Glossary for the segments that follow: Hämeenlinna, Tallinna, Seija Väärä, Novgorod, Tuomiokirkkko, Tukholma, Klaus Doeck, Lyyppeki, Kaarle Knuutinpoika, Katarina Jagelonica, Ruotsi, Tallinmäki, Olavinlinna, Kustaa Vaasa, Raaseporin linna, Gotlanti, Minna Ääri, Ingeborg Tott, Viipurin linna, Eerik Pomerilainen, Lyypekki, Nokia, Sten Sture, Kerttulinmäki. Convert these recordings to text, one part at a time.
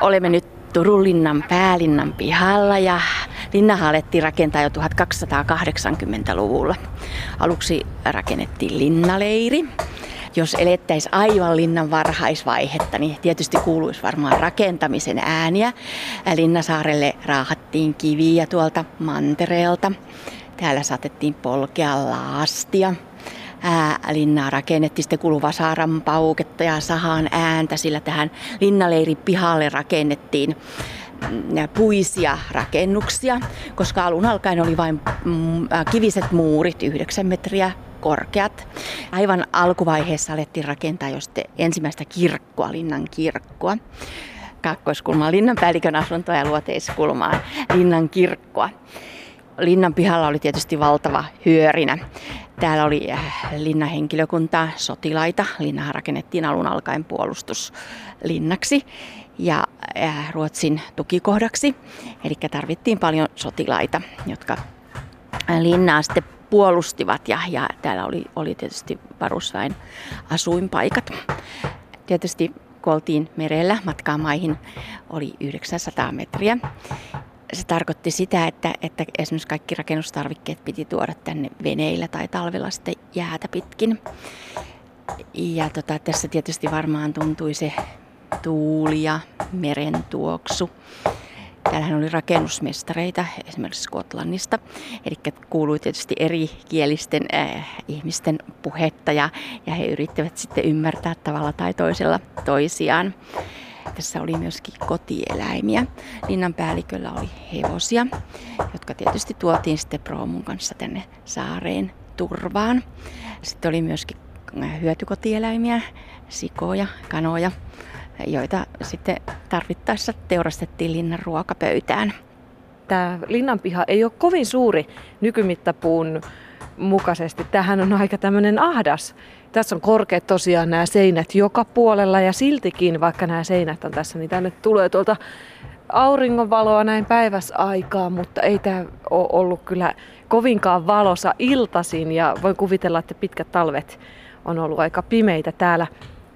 Olemme nyt Turun linnan päälinnan pihalla ja linnahan alettiin rakentaa jo 1280-luvulla. Aluksi rakennettiin linnaleiri. Jos elettäisiin aivan linnan varhaisvaihetta, niin tietysti kuuluisi varmaan rakentamisen ääniä. Linnasaarelle raahattiin kiviä tuolta mantereelta. Täällä saatettiin polkea laastia. Linnaa rakennettiin sitten kuluvasaaran pauketta ja sahan ääntä, sillä tähän linnaleirin pihalle rakennettiin puisia rakennuksia, koska alun alkaen oli vain kiviset muurit, 9 metriä korkeat. Aivan alkuvaiheessa alettiin rakentaa jo sitten ensimmäistä kirkkoa, linnan kirkkoa. Kaakkoiskulmaan linnan päällikön asuntoa ja luoteiskulmaan linnan kirkkoa. Linnan pihalla oli tietysti valtava hyörinä. Täällä oli linnahenkilökuntaa, sotilaita. Linnahan rakennettiin alun alkaen puolustuslinnaksi ja Ruotsin tukikohdaksi. Eli tarvittiin paljon sotilaita, jotka linnaa sitten puolustivat ja täällä oli tietysti varusväen asuinpaikat. Tietysti kun oltiin merellä, matkaa maihin oli 900 metriä. Se tarkoitti sitä, että esimerkiksi kaikki rakennustarvikkeet piti tuoda tänne veneillä tai talvella sitten jäätä pitkin. Ja tässä tietysti varmaan tuntui se tuuli ja meren tuoksu. Täällähän oli rakennusmestareita esimerkiksi Gotlannista, eli kuului tietysti eri kielisten ihmisten puhetta ja he yrittivät sitten ymmärtää tavalla tai toisella toisiaan. Tässä oli myöskin kotieläimiä. Linnan päälliköllä oli hevosia, jotka tietysti tuotiin sitten proomun kanssa tänne saareen turvaan. Sitten oli myöskin hyötykotieläimiä, sikoja, kanoja, joita sitten tarvittaessa teurastettiin linnan ruokapöytään. Tämä linnanpiha ei ole kovin suuri nykymittapuun mukaisesti. Tämähän on aika tämmöinen ahdas. Tässä on korkeat tosiaan nämä seinät joka puolella ja siltikin, vaikka nämä seinät on tässä, niin tänne tulee tuolta auringonvaloa näin päiväsaikaa, mutta ei tämä ole ollut kyllä kovinkaan valosa iltaisin ja voin kuvitella, että pitkät talvet on ollut aika pimeitä täällä.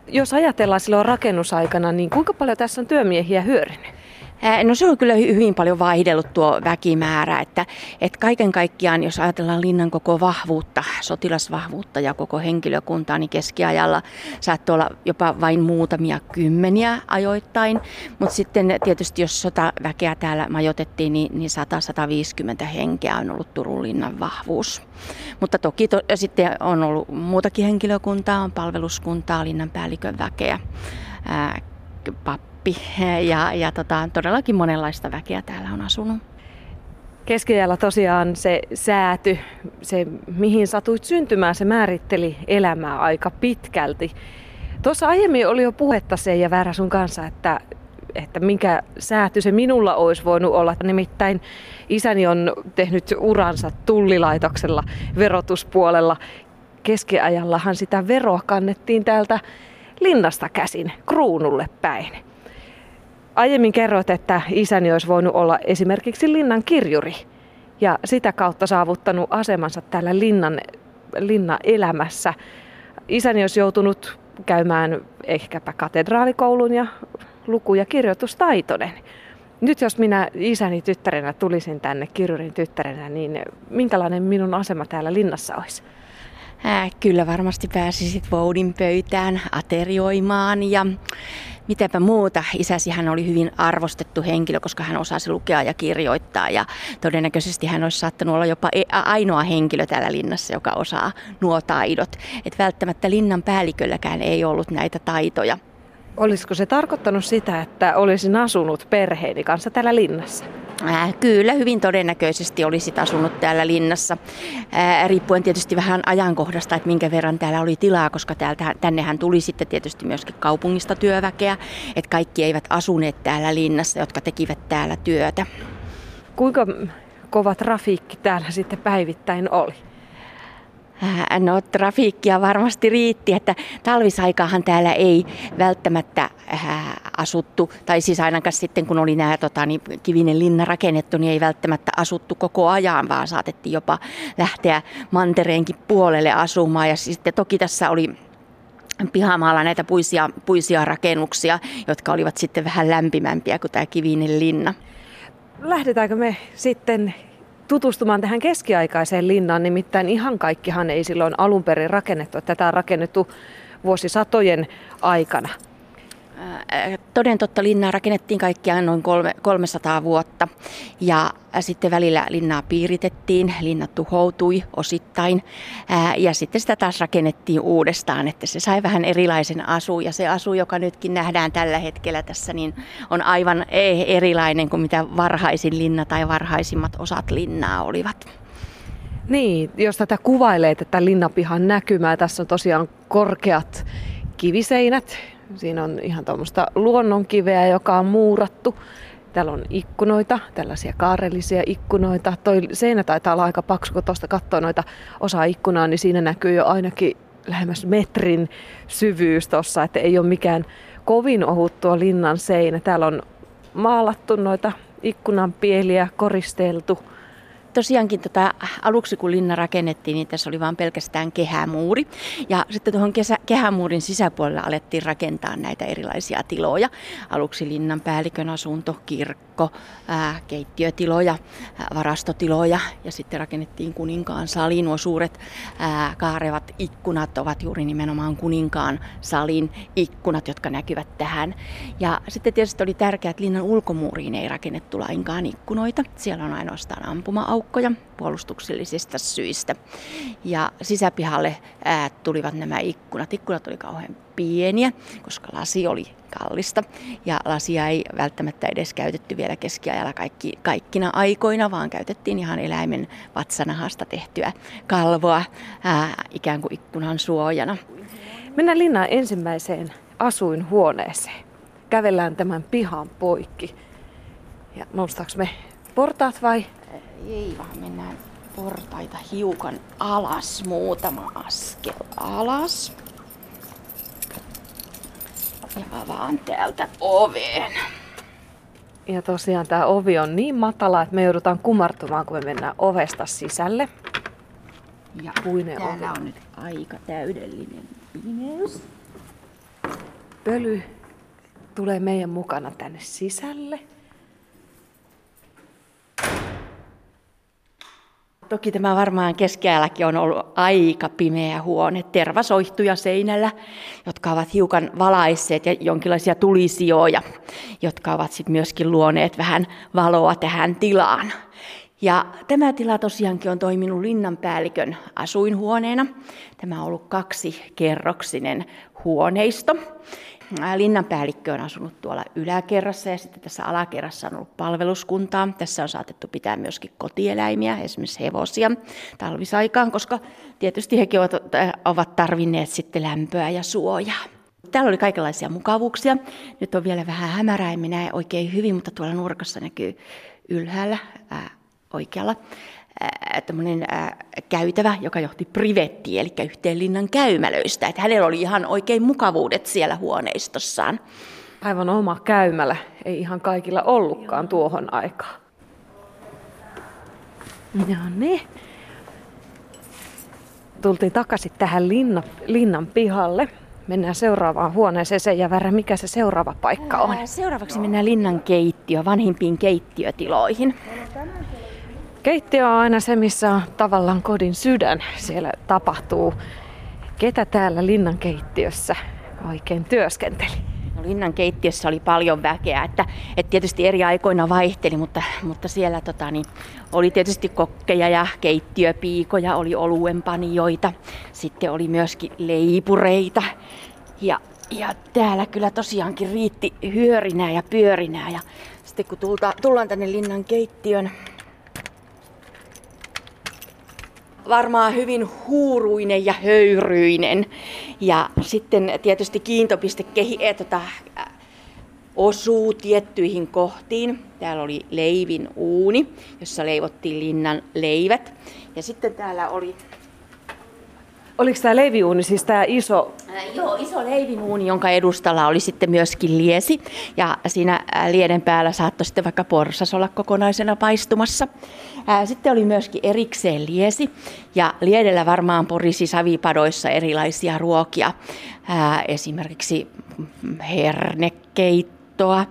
Jos ajatellaan silloin rakennusaikana, niin kuinka paljon tässä on työmiehiä hyörinyt? No se on kyllä hyvin paljon vaihdellut tuo väkimäärä, että kaiken kaikkiaan, jos ajatellaan linnan koko vahvuutta, sotilasvahvuutta ja koko henkilökuntaa, niin keskiajalla saattoi olla jopa vain muutamia kymmeniä ajoittain. Mutta sitten tietysti, jos sotaväkeä täällä majoitettiin, niin 100-150 henkeä on ollut Turun linnan vahvuus. Mutta toki sitten on ollut muutakin henkilökuntaa, on palveluskuntaa, linnan päällikön väkeä, pappi. Ja todellakin monenlaista väkeä täällä on asunut. Keskiajalla tosiaan se sääty, se mihin satuit syntymään, se määritteli elämää aika pitkälti. Tuossa aiemmin oli jo puhetta Seija Väärä sun kanssa, että minkä sääty se minulla olisi voinut olla. Nimittäin isäni on tehnyt uransa tullilaitoksella verotuspuolella. Keskiajallahan sitä veroa kannettiin täältä linnasta käsin kruunulle päin. Aiemmin kerroit, että isäni olisi voinut olla esimerkiksi linnan kirjuri ja sitä kautta saavuttanut asemansa täällä linnaelämässä. Isäni olisi joutunut käymään ehkäpä katedraalikoulun ja luku- ja kirjoitustaitoinen. Nyt jos minä isäni tyttärenä tulisin tänne kirjurin tyttärenä, niin minkälainen minun asema täällä linnassa olisi? Kyllä varmasti pääsisit voudin pöytään aterioimaan ja mitäpä muuta. Isäsi hän oli hyvin arvostettu henkilö, koska hän osasi lukea ja kirjoittaa ja todennäköisesti hän olisi saattanut olla jopa ainoa henkilö täällä linnassa, joka osaa nuo taidot. Et välttämättä linnan päällikölläkään ei ollut näitä taitoja. Olisiko se tarkoittanut sitä, että olisin asunut perheeni kanssa täällä linnassa? Kyllä, hyvin todennäköisesti olisit asunut täällä linnassa, riippuen tietysti vähän ajankohdasta, että minkä verran täällä oli tilaa, koska tännehän tuli sitten tietysti myöskin kaupungista työväkeä, että kaikki eivät asuneet täällä linnassa, jotka tekivät täällä työtä. Kuinka kova trafiikki täällä sitten päivittäin oli? No trafiikkia varmasti riitti, että talvisaikaahan täällä ei välttämättä asuttu, tai siis ainakaan sitten kun oli nämä niin kivinen linna rakennettu, niin ei välttämättä asuttu koko ajan, vaan saatettiin jopa lähteä mantereenkin puolelle asumaan ja sitten toki tässä oli pihamaalla näitä puisia rakennuksia, jotka olivat sitten vähän lämpimämpiä kuin tämä kivinen linna. Lähdetäänkö me sitten tutustumaan tähän keskiaikaiseen linnaan, nimittäin ihan kaikkihan ei silloin alun perin rakennettu. Tätä on rakennettu vuosisatojen aikana. Toden totta, linnaa rakennettiin kaikkiaan noin 300 vuotta ja sitten välillä linnaa piiritettiin, linna tuhoutui osittain ja sitten sitä taas rakennettiin uudestaan, että se sai vähän erilaisen asun ja se asu, joka nytkin nähdään tällä hetkellä tässä, niin on aivan erilainen kuin mitä varhaisin linna tai varhaisimmat osat linnaa olivat. Niin, jos tätä kuvailee tätä linnapihan näkymää, tässä on tosiaan korkeat kiviseinät. Siinä on ihan tuommoista luonnonkiveä, joka on muurattu. Täällä on ikkunoita, tällaisia kaarellisia ikkunoita. Toi seinä taitaa olla aika paksu, kun tuosta katsoo noita osaa ikkunaa, niin siinä näkyy jo ainakin lähemmäs metrin syvyys tuossa, että ei ole mikään kovin ohut tuo linnan seinä. Täällä on maalattu noita ikkunanpieliä, koristeltu. Tosiaankin aluksi kun linna rakennettiin, niin tässä oli vain pelkästään kehämuuri. Ja sitten tuohon kehämuurin sisäpuolella alettiin rakentaa näitä erilaisia tiloja. Aluksi linnan päällikön asunto, kirkko, keittiötiloja, varastotiloja ja sitten rakennettiin kuninkaan sali. Nuo suuret kaarevat ikkunat ovat juuri nimenomaan kuninkaan salin ikkunat, jotka näkyvät tähän. Ja sitten tietysti oli tärkeää, että linnan ulkomuuriin ei rakennettu lainkaan ikkunoita. Siellä on ainoastaan ampuma-aukkoja puolustuksellisista syistä. Ja sisäpihalle tulivat nämä ikkunat. Ikkunat oli kauhean pieniä, koska lasi oli kallista. Ja lasia ei välttämättä edes käytetty vielä keskiajalla kaikkina aikoina, vaan käytettiin ihan eläimen vatsanahasta tehtyä kalvoa ikään kuin ikkunan suojana. Mennään linnan ensimmäiseen asuinhuoneeseen. Kävellään tämän pihan poikki. Ja noustaanko me portaat vai? Ei vaan, mennään portaita hiukan alas, muutama askel alas. Ja avaan täältä oveen. Ja tosiaan tämä ovi on niin matala, että me joudutaan kumartumaan, kun me mennään ovesta sisälle. Ja täällä on nyt aika täydellinen pimeys. Pöly tulee meidän mukana tänne sisälle. Toki tämä varmaan keskiajallakin on ollut aika pimeä huone, tervasoihtuja seinällä, jotka ovat hiukan valaisseet ja jonkinlaisia tulisijoja, jotka ovat sitten myöskin luoneet vähän valoa tähän tilaan. Ja tämä tila tosiaankin on toiminut linnanpäällikön asuinhuoneena. Tämä on ollut kaksikerroksinen huoneisto. Linnanpäällikkö on asunut tuolla yläkerrassa ja sitten tässä alakerrassa on ollut palveluskuntaa. Tässä on saatettu pitää myöskin kotieläimiä, esimerkiksi hevosia talvisaikaan, koska tietysti hekin ovat tarvinneet sitten lämpöä ja suojaa. Täällä oli kaikenlaisia mukavuuksia. Nyt on vielä vähän hämärää, en näe oikein hyvin, mutta tuolla nurkassa näkyy ylhäällä oikealla tämmöinen käytävä, joka johti privettiin, eli yhteen linnan käymälöistä. Että hänellä oli ihan oikein mukavuudet siellä huoneistossaan. Aivan oma käymälä, ei ihan kaikilla ollutkaan tuohon aikaan. No niin. Tultiin takaisin tähän linnan pihalle. Mennään seuraavaan huoneeseen, Seija Väärä. Mikä se seuraava paikka on? Seuraavaksi mennään linnan keittiö, vanhimpiin keittiötiloihin. Keittiö on aina se, missä on tavallaan kodin sydän. Siellä tapahtuu. Ketä täällä linnan keittiössä oikein työskenteli? No, linnan keittiössä oli paljon väkeä, että tietysti eri aikoina vaihteli, mutta siellä oli tietysti kokkeja ja keittiöpiikoja, oli oluenpanijoita, sitten oli myöskin leipureita ja täällä kyllä tosiaankin riitti hyörinää ja pyörinää. Ja sitten kun tullaan tänne linnan keittiön, varmaan hyvin huuruinen ja höyryinen. Ja sitten tietysti kiintopiste osuu tiettyihin kohtiin. Täällä oli leivin uuni, jossa leivottiin linnan leivät. Ja sitten täällä oli Oliko tämä leiviuuni, siis tämä iso? Joo, iso leivinuuni, jonka edustalla oli sitten myöskin liesi. Ja siinä lieden päällä saattoi sitten vaikka porsas olla kokonaisena paistumassa. Sitten oli myöskin erikseen liesi. Ja liedellä varmaan porisi savipadoissa erilaisia ruokia. Esimerkiksi hernekeittoa,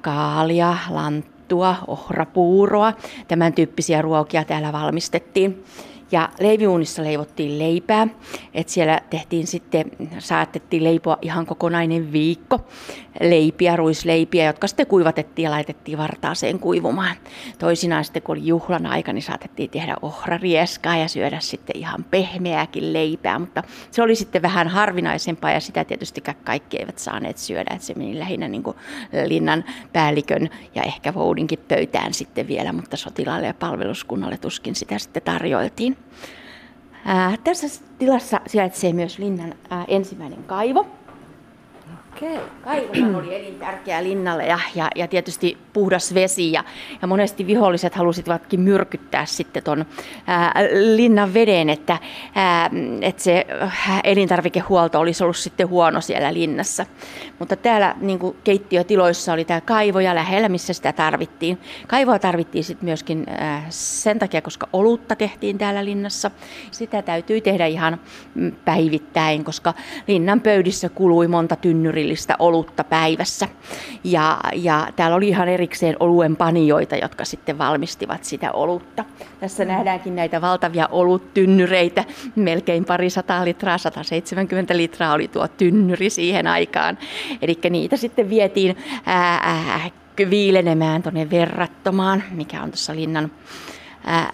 kaalia, lanttua, ohrapuuroa. Tämän tyyppisiä ruokia täällä valmistettiin. Ja leiviuunissa leivottiin leipää, että siellä tehtiin sitten, saatettiin leipoa ihan kokonainen viikko leipiä, ruisleipiä, jotka sitten kuivatettiin ja laitettiin vartaaseen kuivumaan. Toisinaan sitten kun oli juhlan aika, niin saatettiin tehdä ohrarieskaa ja syödä sitten ihan pehmeääkin leipää, mutta se oli sitten vähän harvinaisempaa ja sitä tietysti kaikki eivät saaneet syödä, että se meni lähinnä niin kuin linnan päällikön ja ehkä voudinkin pöytään sitten vielä, mutta sotilaalle ja palveluskunnalle tuskin sitä sitten tarjoiltiin. Tässä tilassa sijaitsee myös linnan ensimmäinen kaivo. Okay. Kaivohan oli elintärkeä linnalle ja tietysti puhdas vesi ja monesti viholliset halusivatkin myrkyttää sitten ton linnan veden, että se elintarvikehuolto olisi ollut sitten huono siellä linnassa. Mutta täällä niin kuin keittiötiloissa oli tämä kaivo ja lähellä, missä sitä tarvittiin. Kaivoa tarvittiin sitten myöskin sen takia, koska olutta tehtiin täällä linnassa. Sitä täytyy tehdä ihan päivittäin, koska linnan pöydissä kului monta tynnyrillä olutta päivässä. Ja täällä oli ihan erikseen oluen panijoita, jotka sitten valmistivat sitä olutta. Tässä nähdäänkin näitä valtavia oluttynnyreitä. Melkein 200 litraa, 170 litraa oli tuo tynnyri siihen aikaan. Eli niitä sitten vietiin viilenemään tuonne Verrattomaan, mikä on tuossa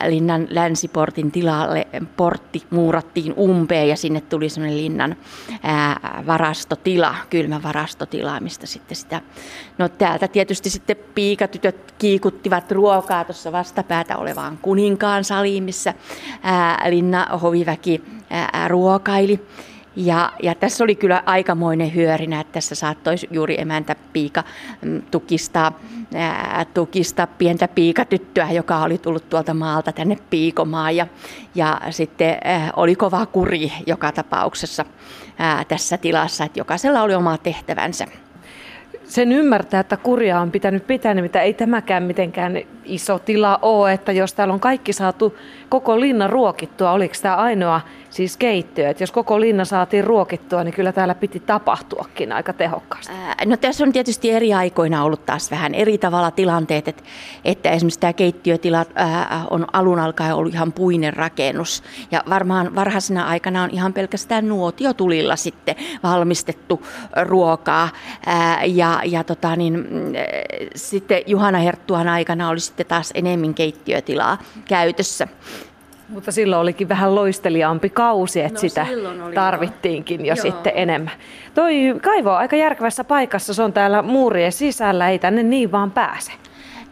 linnan länsiportin tilalle. Portti muurattiin umpeen ja sinne tuli semmoinen linnan varastotila, kylmä varastotila, mistä sitten sitä. No täältä tietysti sitten piikatytöt kiikuttivat ruokaa tuossa vastapäätä olevaan kuninkaan saliin, missä linnan hoviväki ruokaili. Ja tässä oli kyllä aikamoinen hyörinä, että tässä saattoi juuri emäntä piika tukistaa pientä piikatyttöä, joka oli tullut tuolta maalta tänne piikomaan. Ja sitten oli kova kuri joka tapauksessa tässä tilassa, että jokaisella oli oma tehtävänsä. Sen ymmärtää, että kuria on pitänyt pitää, mitä ei tämäkään mitenkään iso tila ole, että jos täällä on kaikki saatu koko linna ruokittua, oliko tämä ainoa siis keittiö, että jos koko linna saatiin ruokittua, niin kyllä täällä piti tapahtuakin aika tehokkaasti. No tässä on tietysti eri aikoina ollut taas vähän eri tavalla tilanteet, että esimerkiksi tämä keittiötila on alun alkaen ollut ihan puinen rakennus ja varmaan varhaisena aikana on ihan pelkästään nuotiotulilla sitten valmistettu ruokaa sitten Juhana Herttuan aikana oli sitten taas enemmän keittiötilaa käytössä. Mutta silloin olikin vähän loisteliaampi kausi, että sitä tarvittiinkin jo sitten enemmän. Toi kaivo on aika järkevässä paikassa, se on täällä muurien sisällä, ei tänne niin vaan pääse.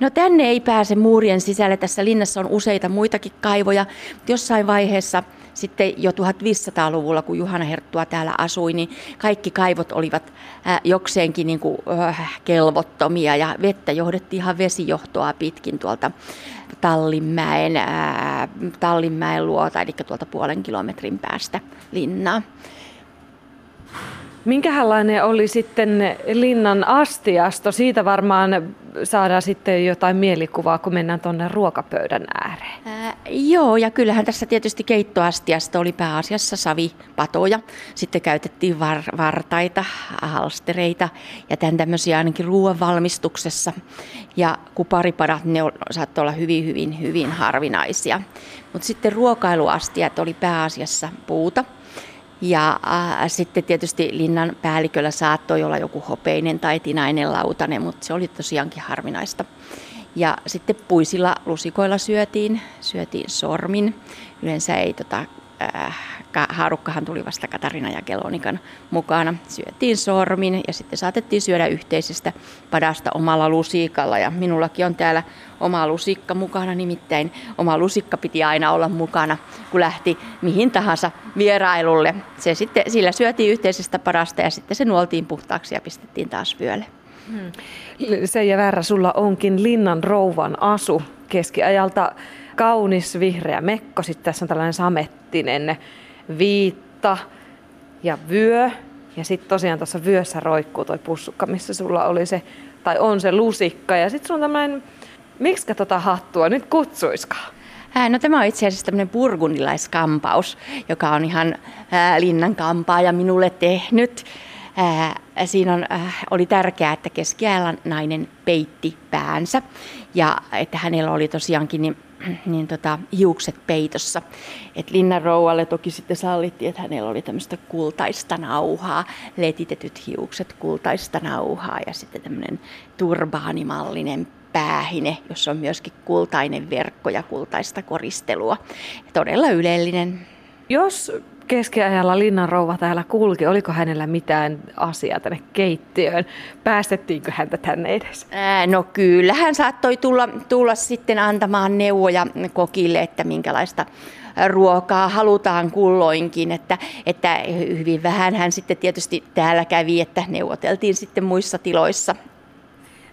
No tänne ei pääse muurien sisälle, tässä linnassa on useita muitakin kaivoja, mutta jossain vaiheessa sitten jo 1500-luvulla, kun Juhana Herttua täällä asui, niin kaikki kaivot olivat jokseenkin niin kuin, kelvottomia ja vettä johdettiin ihan vesijohtoa pitkin tuolta Tallinmäen luota, eli tuolta puolen kilometrin päästä linnaa. Minkälainen oli sitten linnan astiasto? Siitä varmaan saadaan sitten jotain mielikuvaa, kun mennään tuonne ruokapöydän ääreen. Joo, ja kyllähän tässä tietysti keittoastiasta oli pääasiassa savipatoja. Sitten käytettiin vartaita, halstereita ja tämän tämmöisiä ainakin ruoan valmistuksessa. Ja kuparipadat, ne saattoi olla hyvin harvinaisia. Mutta sitten ruokailuastiat oli pääasiassa puuta. Ja sitten tietysti linnan päälliköllä saattoi olla joku hopeinen tai tinainen lautanen, mutta se oli tosiaankin harvinaista. Ja sitten puisilla lusikoilla syötiin sormin. Yleensä ei haarukkahan tuli vasta Katarina Jagelonician mukana. Syötiin sormin ja sitten saatettiin syödä yhteisestä padasta omalla lusikalla. Ja minullakin on täällä oma lusikka mukana, nimittäin oma lusikka piti aina olla mukana, kun lähti mihin tahansa vierailulle. Se sitten, sillä syötiin yhteisestä padasta ja sitten se nuoltiin puhtaaksi ja pistettiin taas vyölle. Seija Väärä, sulla onkin linnan rouvan asu keskiajalta. Kaunis vihreä mekko, sitten tässä on tällainen samettinen viitta ja vyö. Ja sitten tosiaan tuossa vyössä roikkuu toi pussukka, missä sulla oli se, tai on se lusikka. Ja sitten sulla on tämmöinen, miksikä tota hattua nyt kutsuiskaan? No tämä on itse asiassa tämmöinen burgunilaiskampaus, joka on ihan linnan kampaaja minulle tehnyt. Siinä on, oli tärkeää, että keskiajalla nainen peitti päänsä ja että hänellä oli tosiaankin hiukset peitossa. Et linnan rouvalle toki sitten sallittiin, että hänellä oli tämmöistä kultaista nauhaa, letitetyt hiukset, kultaista nauhaa ja sitten tämmöinen turbaanimallinen päähine, jossa on myöskin kultainen verkko ja kultaista koristelua. Todella ylellinen. Jos keskiajalla linnanrouva täällä kulki, oliko hänellä mitään asiaa tänne keittiöön? Päästettiinkö häntä tänne edes? No kyllä, hän saattoi tulla sitten antamaan neuvoja kokille, että minkälaista ruokaa halutaan kulloinkin, että hyvin vähän hän sitten tietysti täällä kävi, että neuvoteltiin sitten muissa tiloissa.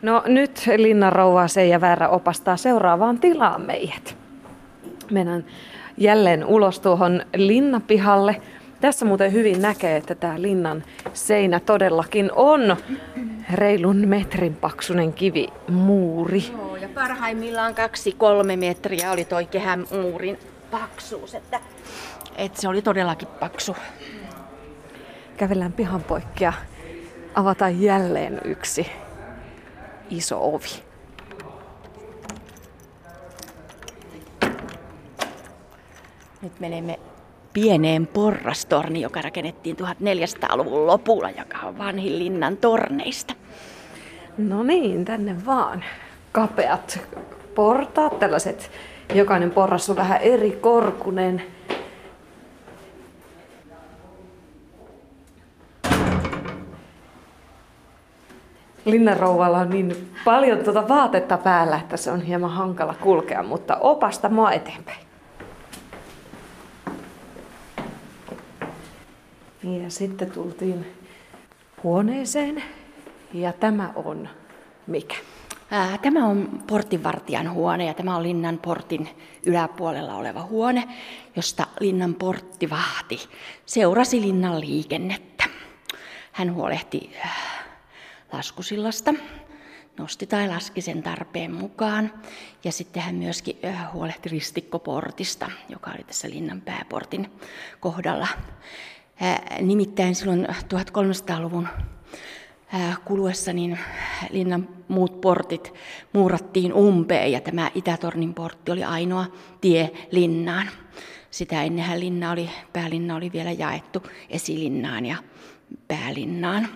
No nyt linnanrouva Seija Väärä opastaa seuraavaan tilaan meidät. Mennään jälleen ulos tuohon linnapihalle. Tässä muuten hyvin näkee, että tämä linnan seinä todellakin on reilun metrin paksunen kivimuuri. Joo, ja parhaimmillaan 2-3 metriä oli toi kehämuurin paksuus, että se oli todellakin paksu. Kävellään pihan poikki ja avataan jälleen yksi iso ovi. Nyt menemme pieneen porrastorniin, joka rakennettiin 1400-luvun lopulla, joka on vanhin linnan torneista. No niin, tänne vaan. Kapeat portaat, tällaiset. Jokainen porras on vähän eri korkunen. Linnanrouvalla on niin paljon tuota vaatetta päällä, että se on hieman hankala kulkea, mutta opasta mua eteenpäin. Ja sitten tultiin huoneeseen ja tämä on mikä? Tämä on portinvartijan huone ja tämä on linnan portin yläpuolella oleva huone, josta linnan porttivahti seurasi linnan liikennettä. Hän huolehti laskusillasta, nosti tai laski sen tarpeen mukaan. Ja sitten hän myöskin huolehti ristikkoportista, joka oli tässä linnan pääportin kohdalla. Nimittäin silloin 1300-luvun kuluessa niin linnan muut portit muurattiin umpeen ja tämä Itätornin portti oli ainoa tie linnaan. Sitä ennenhän päälinna oli vielä jaettu esilinnaan ja päälinnaan.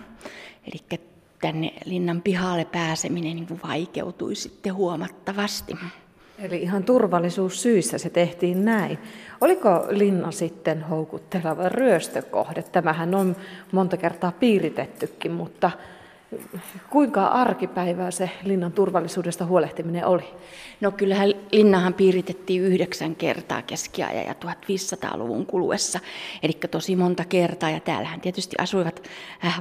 Eli tänne linnan pihalle pääseminen niin vaikeutui sitten huomattavasti. Eli ihan turvallisuussyissä se tehtiin näin. Oliko linna sitten houkutteleva ryöstökohde? Tämähän on monta kertaa piiritettykin, mutta kuinka arkipäivää se linnan turvallisuudesta huolehtiminen oli? No kyllähän linnahan piiritettiin 9 kertaa keskiajan ja 1500-luvun kuluessa, eli tosi monta kertaa. Ja täällähän tietysti asuivat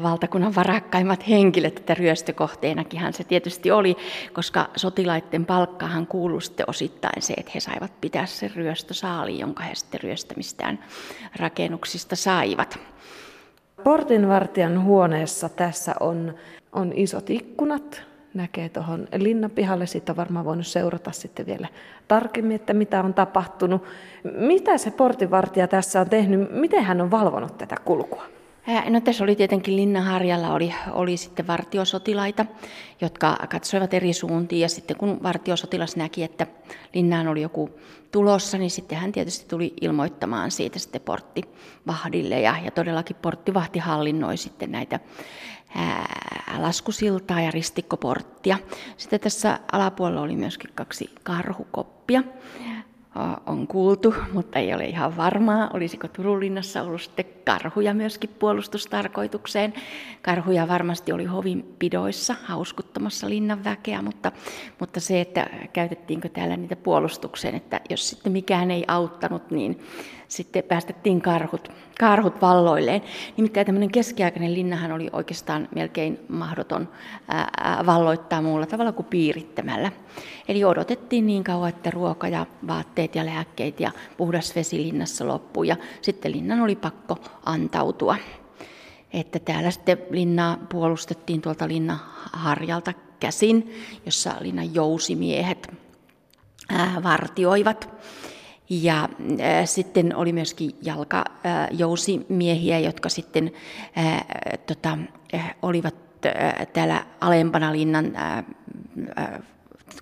valtakunnan varakkaimmat henkilöt, että ryöstökohteenakinhan se tietysti oli, koska sotilaiden palkkaahan kuului sitten osittain se, että he saivat pitää sen ryöstösaaliin, jonka he sitten ryöstämistään rakennuksista saivat. Portinvartijan huoneessa tässä on isot ikkunat, näkee tuohon linnapihalle, siitä on varmaan voinut seurata sitten vielä tarkemmin, että mitä on tapahtunut. Mitä se portinvartija tässä on tehnyt, miten hän on valvonut tätä kulkua? No tässä oli tietenkin linnanharjalla oli sitten vartiosotilaita, jotka katsoivat eri suuntiin ja sitten kun vartiosotilas näki, että linnaan oli joku tulossa, niin sitten hän tietysti tuli ilmoittamaan siitä sitten porttivahdille ja todellakin porttivahti hallinnoi sitten näitä laskusiltaa ja ristikkoporttia. Sitten tässä alapuolella oli myöskin 2 karhukoppia. On kuultu, mutta ei ole ihan varmaa, olisiko Turun linnassa ollut sitten karhuja myöskin puolustustarkoitukseen. Karhuja varmasti oli hovinpidoissa, hauskuttamassa linnan väkeä, mutta se, että käytettiinkö täällä niitä puolustukseen, että jos sitten mikään ei auttanut, niin sitten päästettiin karhut karhut valloilleen. Nimittäin tämmöinen keskiaikainen linnahan oli oikeastaan melkein mahdoton valloittaa muulla tavalla kuin piirittämällä. Eli odotettiin niin kauan, että ruoka ja vaatteet ja lääkkeet ja puhdas vesi linnassa loppui ja sitten linnan oli pakko antautua. Että täällä sitten linnaa puolustettiin tuolta linnaharjalta käsin, jossa linnan jousimiehet vartioivat. Ja sitten oli myöskin jalkajousimiehiä, jotka sitten olivat täällä alempana linnan,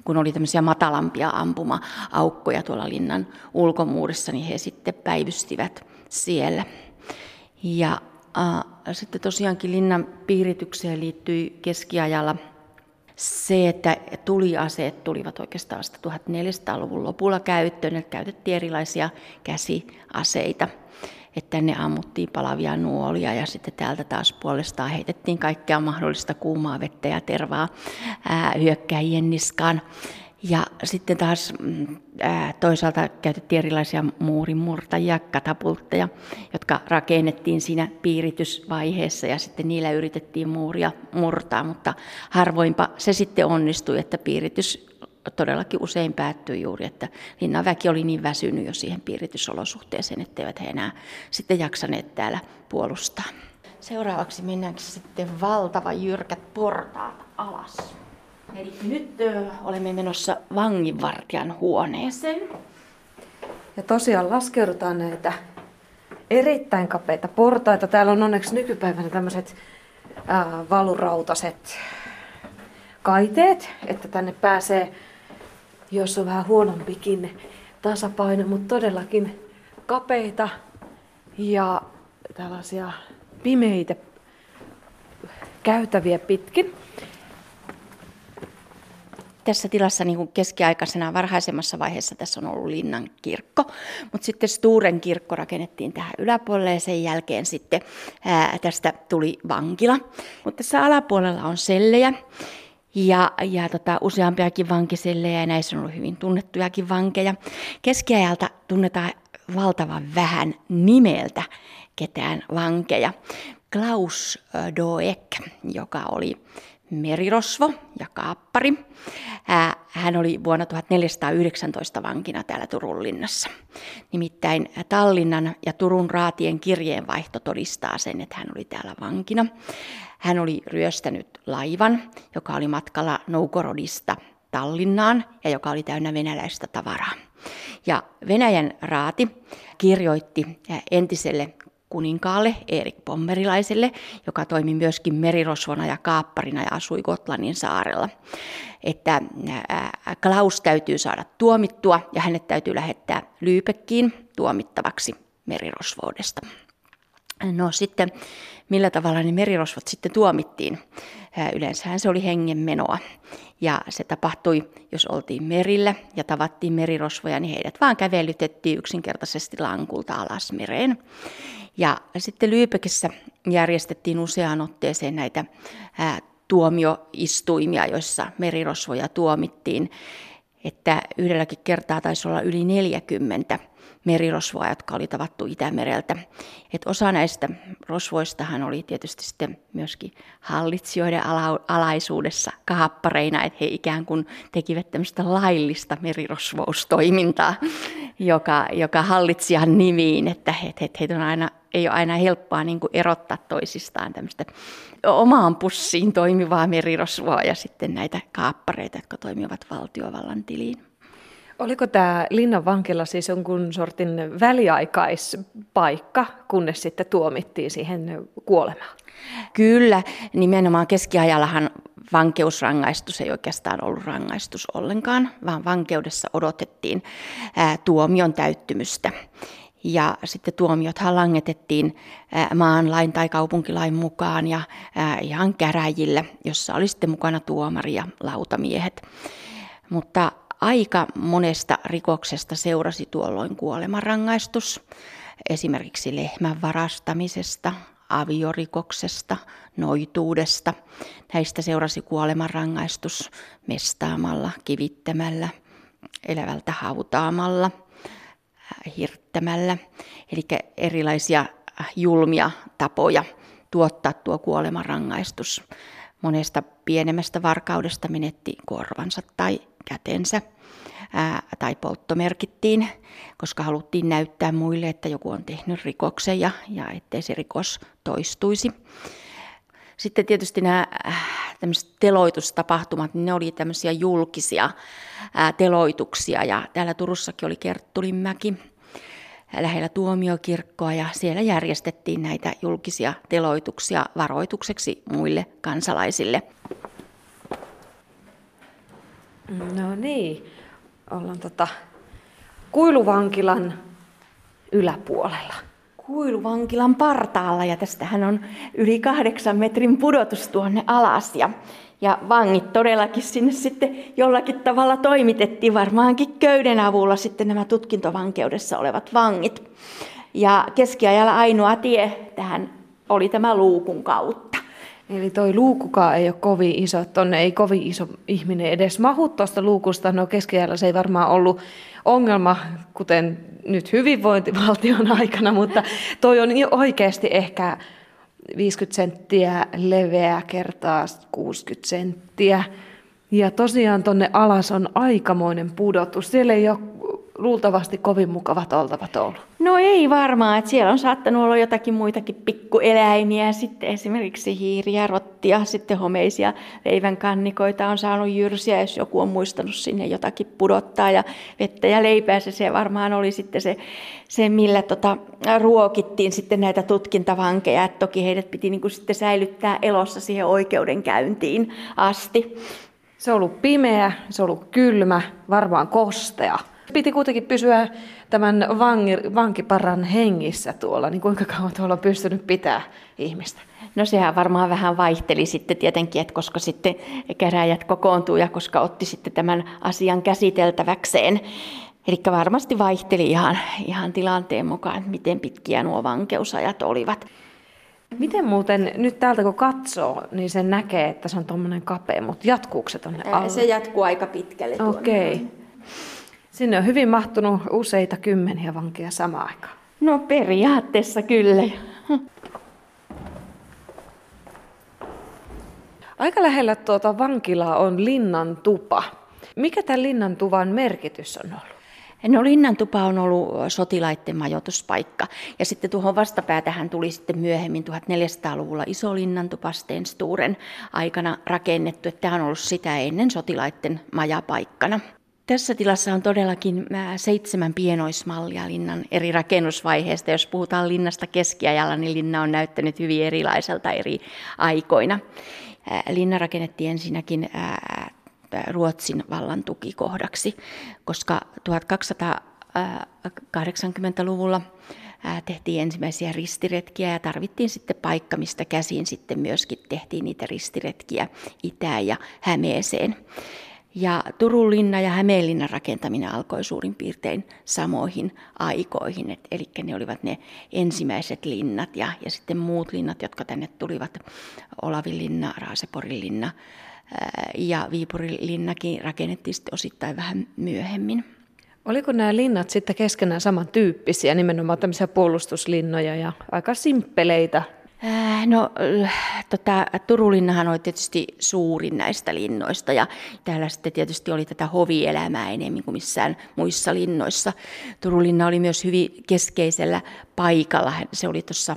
kun oli tämmöisiä matalampia ampuma-aukkoja tuolla linnan ulkomuurissa, niin he sitten päivystivät siellä. Ja sitten tosiaankin linnan piiritykseen liittyi keskiajalla se, että tuliaseet tulivat oikeastaan vasta 1400-luvun lopulla käyttöön, että käytettiin erilaisia käsiaseita. Että tänne ammuttiin palavia nuolia ja sitten täältä taas puolestaan heitettiin kaikkea mahdollista kuumaa vettä ja tervaa hyökkäjien niskaan. Ja sitten taas toisaalta käytettiin erilaisia muurinmurtajia, katapultteja, jotka rakennettiin siinä piiritysvaiheessa ja sitten niillä yritettiin muuria murtaa, mutta harvoinpa se sitten onnistui, että piiritys todellakin usein päättyi juuri, että linnan väki oli niin väsynyt jo siihen piiritysolosuhteeseen, etteivät he enää sitten jaksaneet täällä puolustaa. Seuraavaksi mennäänkö sitten valtava jyrkät portaat alas. Eli nyt olemme menossa vanginvartijan huoneeseen. Ja tosiaan laskeudutaan näitä erittäin kapeita portaita. Täällä on onneksi nykypäivänä tämmöiset valurautaset kaiteet, että tänne pääsee, jos on vähän huonompikin tasapaino, mutta todellakin kapeita ja tällaisia pimeitä käytäviä pitkin. Tässä tilassa niin kuin keskiaikaisena varhaisemmassa vaiheessa tässä on ollut linnan kirkko, mutta sitten Sturen kirkko rakennettiin tähän yläpuolelle ja sen jälkeen sitten tästä tuli vankila. Mutta tässä alapuolella on sellejä ja useampiakin vankisellejä ja näissä on ollut hyvin tunnettujakin vankeja. Keskiajalta tunnetaan valtavan vähän nimeltä ketään vankeja. Klaus Doeck, joka oli merirosvo ja kaappari. Hän oli vuonna 1419 vankina täällä Turun linnassa. Nimittäin Tallinnan ja Turun raatien kirjeenvaihto todistaa sen, että hän oli täällä vankina. Hän oli ryöstänyt laivan, joka oli matkalla Novgorodista Tallinnaan ja joka oli täynnä venäläistä tavaraa. Ja Venäjän raati kirjoitti entiselle kuninkaalle Eerik Pomerilaiselle, joka toimi myöskin merirosvona ja kaapparina ja asui Gotlannin saarella. Että Klaus täytyy saada tuomittua ja hänet täytyy lähettää Lyypekkiin tuomittavaksi merirosvoudesta. No sitten, millä tavalla ne merirosvot sitten tuomittiin? Yleensähän se oli hengenmenoa. Ja se tapahtui, jos oltiin merillä ja tavattiin merirosvoja, niin heidät vaan kävelytettiin yksinkertaisesti lankulta alas mereen. Ja sitten Lyypekissä järjestettiin useaan otteeseen näitä tuomioistuimia, joissa merirosvoja tuomittiin. Että yhdelläkin kertaa taisi olla yli 40 merirosvoa, jotka oli tavattu Itämereltä. Et osa näistä rosvoistahan oli tietysti sitten myöskin hallitsijoiden alaisuudessa kaappareina, että he ikään kuin tekivät tämmöistä laillista merirosvoustoimintaa, joka hallitsijan nimiin, että heitä on aina, ei ole aina helppoa niin kuin erottaa toisistaan tämmöistä omaan pussiin toimivaa merirosvoa ja sitten näitä kaappareita, jotka toimivat valtiovallan tiliin. Oliko tämä linnan vankila siis jonkun sortin väliaikaispaikka, kunnes sitten tuomittiin siihen kuolemaan? Kyllä, nimenomaan keskiajallahan vankeusrangaistus ei oikeastaan ollut rangaistus ollenkaan, vaan vankeudessa odotettiin tuomion täyttymystä. Ja sitten tuomiothan langetettiin maanlain tai kaupunkilain mukaan ja ihan käräjillä, jossa oli sitten mukana tuomari ja lautamiehet. Mutta aika monesta rikoksesta seurasi tuolloin kuolemanrangaistus, esimerkiksi lehmän varastamisesta, aviorikoksesta, noituudesta. Näistä seurasi kuolemanrangaistus mestaamalla, kivittämällä, elävältä hautaamalla, hirttämällä. Eli erilaisia julmia tapoja tuottaa tuo kuolemanrangaistus. Monesta pienemmästä varkaudesta menetti korvansa tai kätensä tai poltto merkittiin, koska haluttiin näyttää muille, että joku on tehnyt rikoksen ja ettei se rikos toistuisi. Sitten tietysti nämä tämmöiset teloitustapahtumat, niin ne oli tämmöisiä julkisia teloituksia ja täällä Turussakin oli Kerttulinmäki lähellä Tuomiokirkkoa ja siellä järjestettiin näitä julkisia teloituksia varoitukseksi muille kansalaisille. No niin, ollaan kuiluvankilan yläpuolella. Kuiluvankilan partaalla ja tästähän on yli 8 metrin pudotus tuonne alas ja vangit todellakin sinne sitten jollakin tavalla toimitettiin varmaankin köyden avulla sitten nämä tutkintovankeudessa olevat vangit. Ja keskiajalla ainoa tie tähän oli tämä luukun kautta. Eli toi luukukaan ei ole kovin iso, tonne ei kovin iso ihminen edes mahu tuosta luukusta. No keskiajalla se ei varmaan ollut ongelma, kuten nyt hyvinvointivaltion aikana, mutta toi on oikeasti ehkä 50 senttiä leveä kertaa 60 senttiä. Ja tosiaan tonne alas on aikamoinen pudotus. Siellä ei ole luultavasti kovin mukavat oltavat ollut. No ei varmaan, että siellä on saattanut olla jotakin muitakin pikkueläimiä, sitten esimerkiksi hiiriä, rottia, sitten homeisia leivänkannikoita on saanut jyrsiä, jos joku on muistanut sinne jotakin pudottaa ja vettä ja leipää. Se varmaan oli sitten se millä ruokittiin sitten näitä tutkintavankeja, että toki heidät piti niin kuin sitten säilyttää elossa siihen oikeudenkäyntiin asti. Se on ollut pimeä, se on ollut kylmä, varmaan kostea. Piti kuitenkin pysyä tämän vankiparan hengissä tuolla, niin kuinka kauan tuolla on pystynyt pitää ihmistä? No sehän varmaan vähän vaihteli sitten tietenkin, että koska sitten käräjät kokoontuu ja koska otti sitten tämän asian käsiteltäväkseen. Eli varmasti vaihteli ihan tilanteen mukaan, että miten pitkiä nuo vankeusajat olivat. Miten muuten nyt täältä kun katsoo, niin sen näkee, että se on tuommoinen kapea, mutta jatkuuko se tuonne alle? Se jatkuu aika pitkälle tuonne. Okei. Sinne on hyvin mahtunut useita kymmeniä vankeja samaan aikaan. No periaatteessa kyllä. Aika lähellä tuota vankilaa on linnan tupa. Mikä tämän linnan tuvan merkitys on ollut? No linnantupa on ollut sotilaiden majoituspaikka. Ja sitten tuohon vastapäätähän tuli sitten myöhemmin 1400-luvulla iso linnantupa Sten Sturen aikana rakennettu. Tämä on ollut sitä ennen sotilaiden majapaikkana. Tässä tilassa on todellakin 7 pienoismallia linnan eri rakennusvaiheista. Jos puhutaan linnasta keskiajalla, niin linna on näyttänyt hyvin erilaiselta eri aikoina. Linna rakennettiin ensinnäkin Ruotsin vallan tukikohdaksi, koska 1280-luvulla tehtiin ensimmäisiä ristiretkiä ja tarvittiin sitten paikka, mistä käsin sitten myöskin tehtiin niitä ristiretkiä Itään ja Hämeeseen. Ja Turun linna ja Hämeenlinnan rakentaminen alkoi suurin piirtein samoihin aikoihin, eli ne olivat ne ensimmäiset linnat ja sitten muut linnat, jotka tänne tulivat, Olavinlinna, Raaseporin linna ja Viipurin linnakin rakennettiin sitten osittain vähän myöhemmin. Oliko nämä linnat sitten keskenään samantyyppisiä, nimenomaan tämmöisiä puolustuslinnoja ja aika simppeleitä? No, Turun linnahan oli tietysti suurin näistä linnoista ja täällä sitten tietysti oli tätä hovielämää enemmän kuin missään muissa linnoissa. Turun linna oli myös hyvin keskeisellä paikalla. Se oli tuossa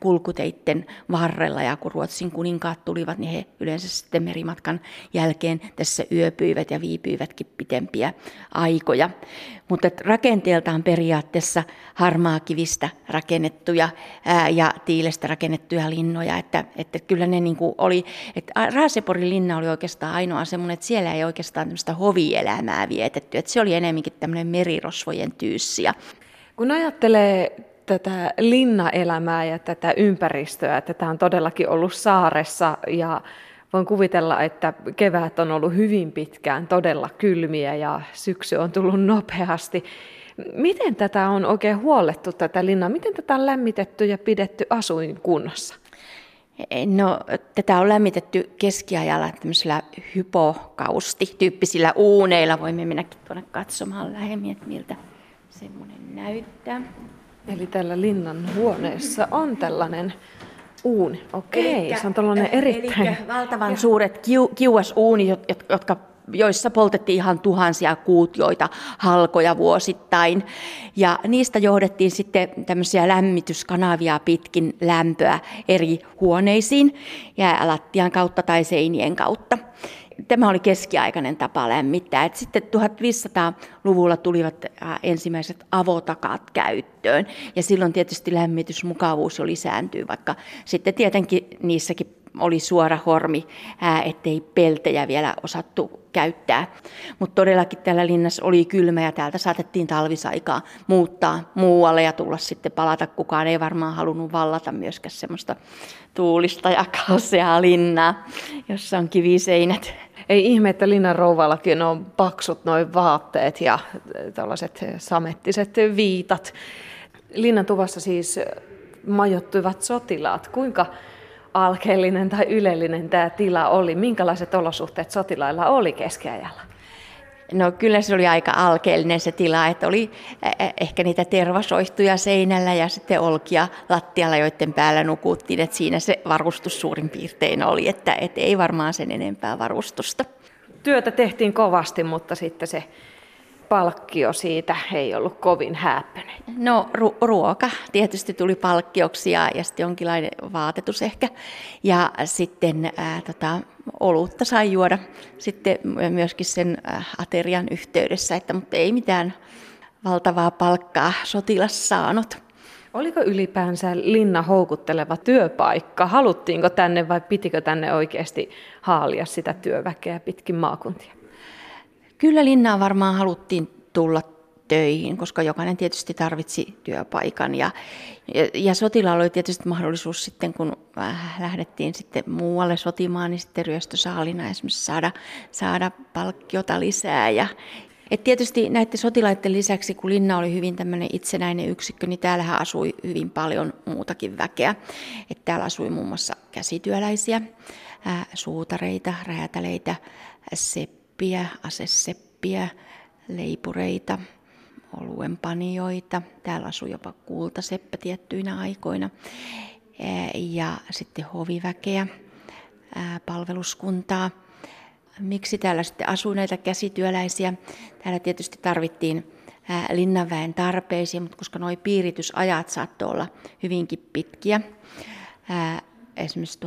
kulkuteitten varrella ja kun Ruotsin kuninkaat tulivat, niin he yleensä sitten merimatkan jälkeen tässä yöpyivät ja viipyivätkin pitempiä aikoja. Mutta rakenteeltaan periaatteessa harmaakivistä rakennettuja ja tiilestä rakennettuja linnoja, että kyllä ne niin kuin oli, että Raaseporin linna oli oikeastaan ainoa semmoinen, että siellä ei oikeastaan tämmöistä hovielämää vietetty, että se oli enemmänkin tämmöinen merirosvojen tyyssiä. Kun ajattelee tätä linnaelämää ja tätä ympäristöä, että tämä on todellakin ollut saaressa ja voin kuvitella, että kevät on ollut hyvin pitkään todella kylmiä ja syksy on tullut nopeasti. Miten tätä on oikein huollettu tätä linnaa? Miten tätä on lämmitetty ja pidetty asuinkunnossa? No, tätä on lämmitetty keskiajalla tämmöisillä hypokausti-tyyppisillä uuneilla. Voimme mennäkin tuonne katsomaan lähemmin, että miltä semmoinen näyttää. Eli tällä linnan huoneessa on tällainen uuni. Okei, elikkä, se on tällainen erittäin... valtavan suuret kiuasuunit, joissa poltettiin ihan tuhansia kuutioita, halkoja vuosittain. Ja niistä johdettiin sitten tämmöisiä lämmityskanavia pitkin lämpöä eri huoneisiin, jäälattian kautta tai seinien kautta. Tämä oli keskiaikainen tapa lämmittää. Et sitten 1500-luvulla tulivat ensimmäiset avotakat käyttöön. Ja silloin tietysti lämmitysmukavuus jo lisääntyi, vaikka sitten tietenkin niissäkin oli suora hormi, ettei peltejä vielä osattu käyttää. Mutta todellakin täällä linnassa oli kylmä ja täältä saatettiin talvisaikaa muuttaa muualle ja tulla sitten palata. Kukaan ei varmaan halunnut vallata myöskään semmoista tuulista ja kauseaa linnaa, jossa on kiviseinät. Ei ihme, että linnan rouvallakin on paksut noin vaatteet ja tällaiset samettiset viitat. Linnan tuvassa siis majoittuivat sotilaat. Kuinka alkeellinen tai ylellinen tämä tila oli? Minkälaiset olosuhteet sotilailla oli keskiajalla? No kyllä se oli aika alkeellinen se tila, että oli ehkä niitä tervasoihtuja seinällä ja sitten olkia lattialla, joiden päällä nukuttiin, että siinä se varustus suurin piirtein oli, että et ei varmaan sen enempää varustusta. Työtä tehtiin kovasti, mutta sitten se palkkio siitä ei ollut kovin hääppöinen. No ruoka tietysti tuli palkkioksi ja sitten jonkinlainen vaatetus ehkä. Ja sitten olutta sai juoda sitten myöskin sen aterian yhteydessä, mutta ei mitään valtavaa palkkaa sotilas saanut. Oliko ylipäänsä linna houkutteleva työpaikka? Haluttiinko tänne vai pitikö tänne oikeasti haalia sitä työväkeä pitkin maakuntia? Kyllä linnaan varmaan haluttiin tulla töihin, koska jokainen tietysti tarvitsi työpaikan ja sotilaalla oli tietysti mahdollisuus sitten, kun lähdettiin sitten muualle sotimaan, niin sitten ryöstösaalina esimerkiksi saada palkkiota lisää. Et tietysti näiden sotilaiden lisäksi, kun linna oli hyvin tämmöinen itsenäinen yksikkö, niin täällähän asui hyvin paljon muutakin väkeä. Et täällä asui muun muassa käsityöläisiä, suutareita, räätäleitä, aseseppiä, leipureita, oluenpanijoita. Täällä asui jopa kultaseppä tiettyinä aikoina. Ja sitten hoviväkeä, palveluskuntaa. Miksi täällä sitten asui näitä käsityöläisiä? Täällä tietysti tarvittiin linnanväen tarpeisiin, mutta koska nuo piiritysajat saattoi olla hyvinkin pitkiä. Esimerkiksi 1364-65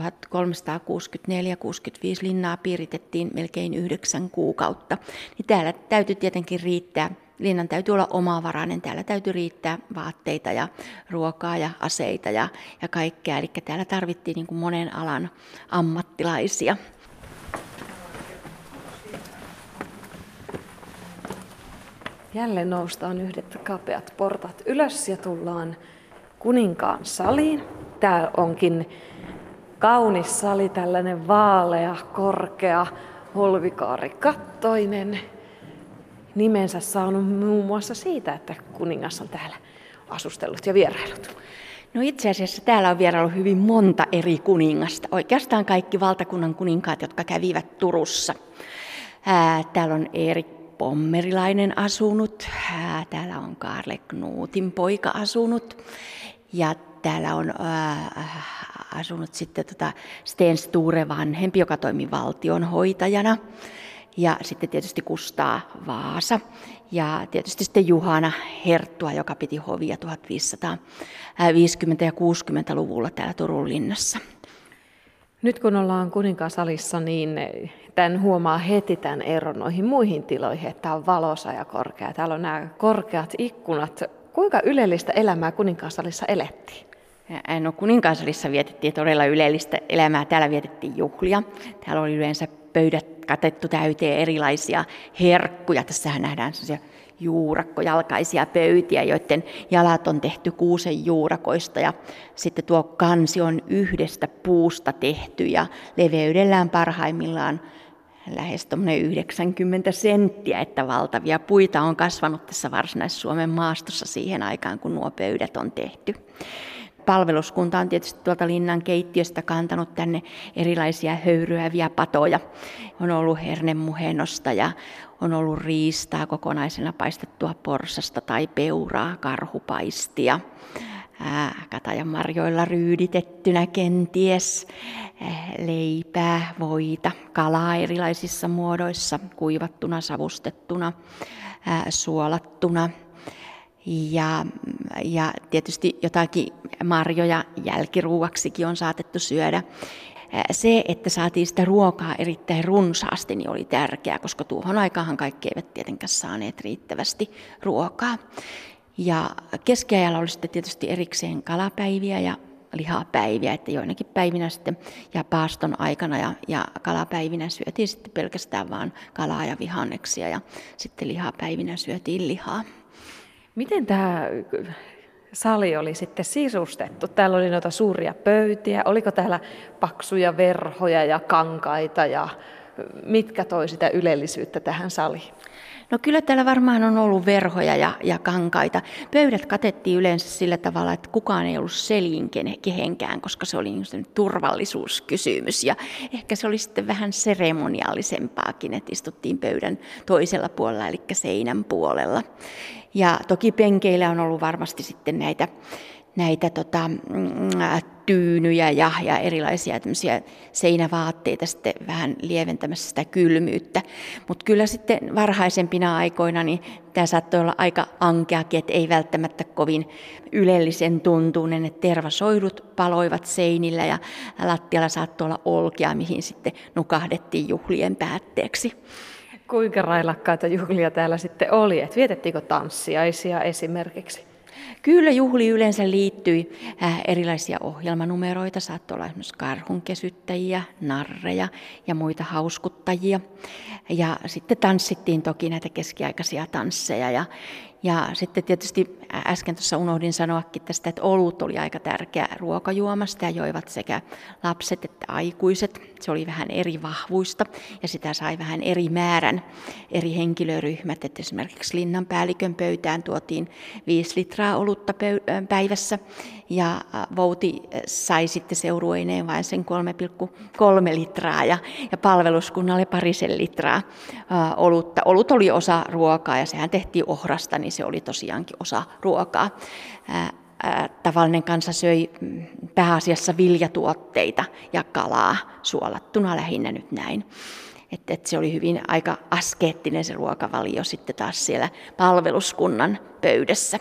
linnaa piiritettiin melkein 9 kuukautta. Niin täällä täytyy tietenkin riittää, linnan täytyy olla omavarainen, täällä täytyy riittää vaatteita ja ruokaa ja aseita ja kaikkea. Eli täällä tarvittiin niin kuin monen alan ammattilaisia. Jälleen noustaan yhdet kapeat portat ylös ja tullaan kuninkaan saliin. Tää onkin kaunis sali, tällainen vaalea, korkea, holvikaarikattoinen. Nimensä saanut muun muassa siitä, että kuningas on täällä asustellut ja vierailut. No itse asiassa täällä on vieraillut hyvin monta eri kuningasta. Oikeastaan kaikki valtakunnan kuninkaat, jotka kävivät Turussa. Täällä on Eerik Pomerilainen asunut, täällä on Kaarle Knuutinpoika asunut ja täällä on asunut sitten Sten Sture vanhempi, joka toimi valtionhoitajana ja sitten tietysti Kustaa Vaasa ja tietysti sitten Juhana Herttua, joka piti hovia 1550- ja 60-luvulla täällä Turun linnassa. Nyt kun ollaan kuninkaansalissa, niin tämän huomaa heti tämän eron noihin muihin tiloihin, että tämä on valoisa ja korkea. Täällä on nämä korkeat ikkunat. Kuinka ylellistä elämää kuninkaansalissa elettiin? No kuninkaansalissa vietettiin todella ylellistä elämää. Täällä vietettiin juhlia. Täällä oli yleensä pöydät katettu täyteen erilaisia herkkuja. Tässähän nähdään sellaisia juurakkojalkaisia pöytiä, joiden jalat on tehty kuusen juurakoista ja sitten tuo kansi on yhdestä puusta tehty ja leveydellään parhaimmillaan lähes 90 senttiä, että valtavia puita on kasvanut tässä Varsinais-Suomen maastossa siihen aikaan, kun nuo pöydät on tehty. palveluskunta on tietysti tuolta linnan keittiöstä kantanut tänne erilaisia höyryäviä patoja. On ollut hernemuhenosta ja on ollut riistaa, kokonaisena paistettua porsasta tai peuraa, karhupaistia. Katajan marjoilla ryyditettynä kenties, leipää, voita, kalaa erilaisissa muodoissa, kuivattuna, savustettuna, suolattuna. Ja tietysti jotakin marjoja jälkiruuaksikin on saatettu syödä. Se, että saatiin sitä ruokaa erittäin runsaasti, niin oli tärkeää, koska tuohon aikaan kaikki eivät tietenkään saaneet riittävästi ruokaa. Ja keskiajalla oli sitten tietysti erikseen kalapäiviä ja lihapäiviä, että joinakin päivinä sitten ja paaston aikana ja kalapäivinä syötiin sitten pelkästään vaan kalaa ja vihanneksia ja sitten lihapäivinä syötiin lihaa. Miten tämä sali oli sitten sisustettu? Täällä oli noita suuria pöytiä. Oliko täällä paksuja verhoja ja kankaita ja mitkä toi sitä ylellisyyttä tähän saliin? No kyllä täällä varmaan on ollut verhoja ja kankaita. Pöydät katettiin yleensä sillä tavalla, että kukaan ei ollut selin kehenkään, koska se oli turvallisuuskysymys. Ja ehkä se oli sitten vähän seremoniallisempaakin, että istuttiin pöydän toisella puolella, eli seinän puolella. Ja toki penkeillä on ollut varmasti sitten näitä tyynyjä ja erilaisia seinävaatteita sitten vähän lieventämässä sitä kylmyyttä. Mutta kyllä sitten varhaisempina aikoina niin tämä saattoi olla aika ankeakin, että ei välttämättä kovin ylellisen tuntuinen. Että tervasoidut paloivat seinillä ja lattialla saattoi olla olkia, mihin sitten nukahdettiin juhlien päätteeksi. Kuinka railakkaita juhlia täällä sitten oli? Et vietettiinkö tanssiaisia esimerkiksi? Kyllä juhli yleensä liittyi erilaisia ohjelmanumeroita, saattoi olla esimerkiksi karhunkesyttäjiä, narreja ja muita hauskuttajia. Ja sitten tanssittiin toki näitä keskiaikaisia tansseja. Ja sitten tietysti äsken tuossa unohdin sanoakin tästä, että olut oli aika tärkeä ruokajuoma. Sitä joivat sekä lapset että aikuiset. Se oli vähän eri vahvuista ja sitä sai vähän eri määrän eri henkilöryhmät. Että esimerkiksi linnanpäällikön pöytään tuotiin 5 litraa olutta päivässä ja vouti sai sitten seurueineen vain sen 3,3 litraa ja palveluskunnalle parisen litraa olutta. Olut oli osa ruokaa ja sehän tehtiin ohrasta, niin se oli tosiaankin osa ruokaa. Tavallinen kansa söi pääasiassa viljatuotteita ja kalaa suolattuna lähinnä nyt näin. Et se oli hyvin aika askeettinen se ruokavalio sitten taas siellä palveluskunnan pöydässä.